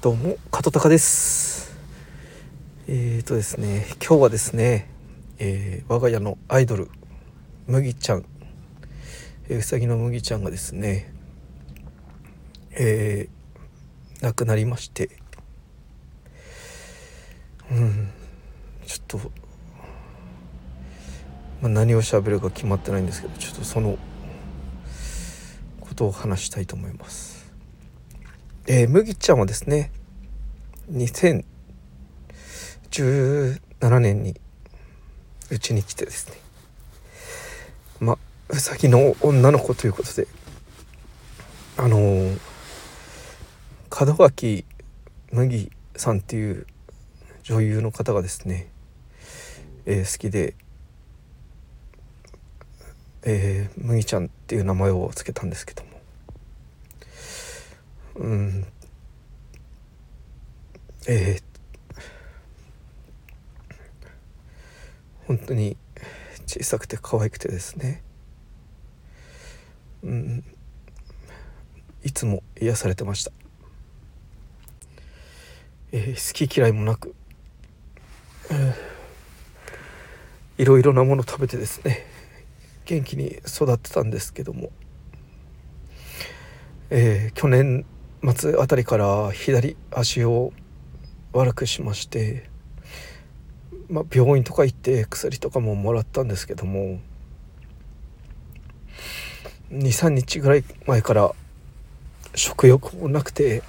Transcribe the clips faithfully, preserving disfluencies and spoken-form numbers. どうも加藤隆です。えーとですね今日はですね、えー、我が家のアイドル麦ちゃん、えー、うさぎの麦ちゃんがですね、えー、亡くなりまして、うん、ちょっと、まあ、何を喋るか決まってないんですけど、ちょっとそのことを話したいと思います。えー、麦ちゃんはですねにせんじゅうななねんにうちに来てですね、まあうさぎの女の子ということで、あのー、門脇麦さんっていう女優の方がですね、えー、好きで、えー、麦ちゃんっていう名前をつけたんですけども、うん、えー、本当に小さくて可愛くてですね、うん、いつも癒されてました。えー、好き嫌いもなく、うん、いろいろなもの食べてですね元気に育ってたんですけども、えー、去年末あたりから左足を悪くしまして、まあ、病院とか行って薬とかももらったんですけども、 にさんにちぐらい前から食欲もなくて、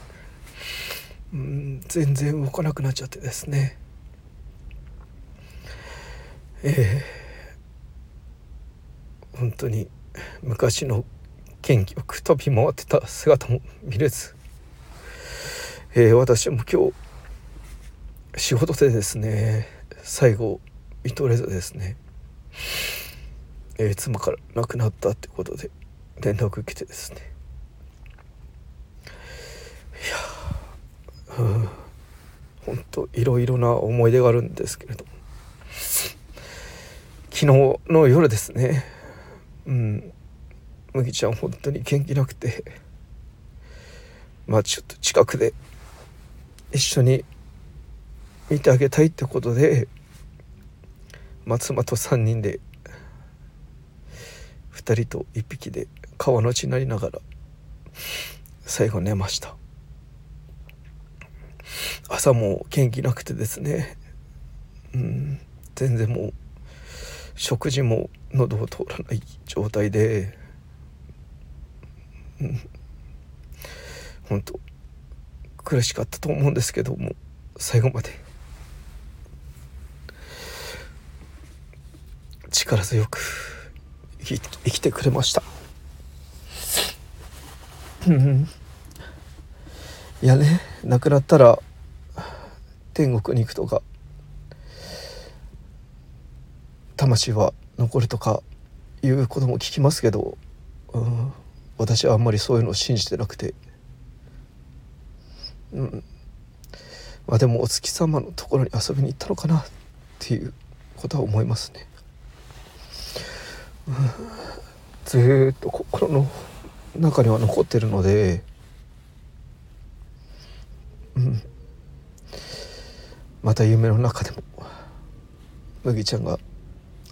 うん、全然動かなくなっちゃってですね、えー、本当に昔の元気よく飛び回ってた姿も見れず、えー、私も今日仕事でですね最後見とれずですね、えー、妻から亡くなったってことで連絡来てですね、いやー本当いろいろな思い出があるんですけれども、昨日の夜ですね、うん麦ちゃん本当に元気なくて、まあちょっと近くで一緒に見てあげたいってことで、まあ、妻とさんにんでふたりといっぴきで川の血になりながら最後寝ました。朝も元気なくてですね、うん、全然もう食事も喉を通らない状態で、うん、本当苦しかったと思うんですけども、最後まで力強く生き、生きてくれました。いやね、亡くなったら天国に行くとか魂は残るとかいうことも聞きますけど、うん私はあんまりそういうのを信じてなくて、うん、まあでもお月様のところに遊びに行ったのかなっていうことは思いますね。うん、ずっと心の中には残ってるので、うん、また夢の中でも麦ちゃんが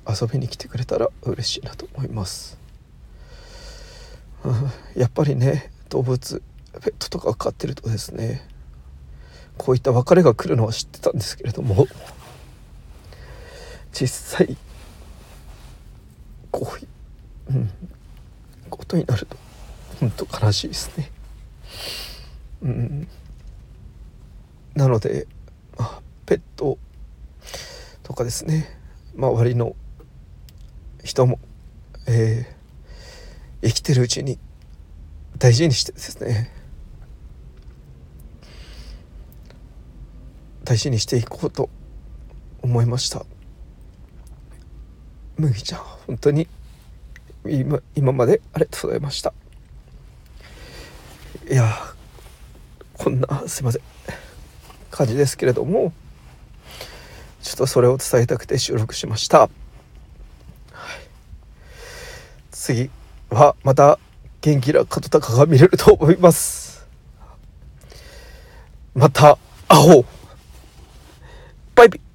遊びに来てくれたら嬉しいなと思います。やっぱりね動物ペットとか飼ってるとですねこういった別れが来るのは知ってたんですけれども、実際こういう、うん、ことになると本当悲しいですね。うん、なのでペットとかですね周りの人も、えー生きてるうちに大事にしてですね大事にしていこうと思いました。麦ちゃん本当に 今, 今までありがとうございました。いやこんなすいません感じですけれども、ちょっとそれを伝えたくて収録しました。はい、次はまた元気な門高が見れると思います。また会おう。バイビー。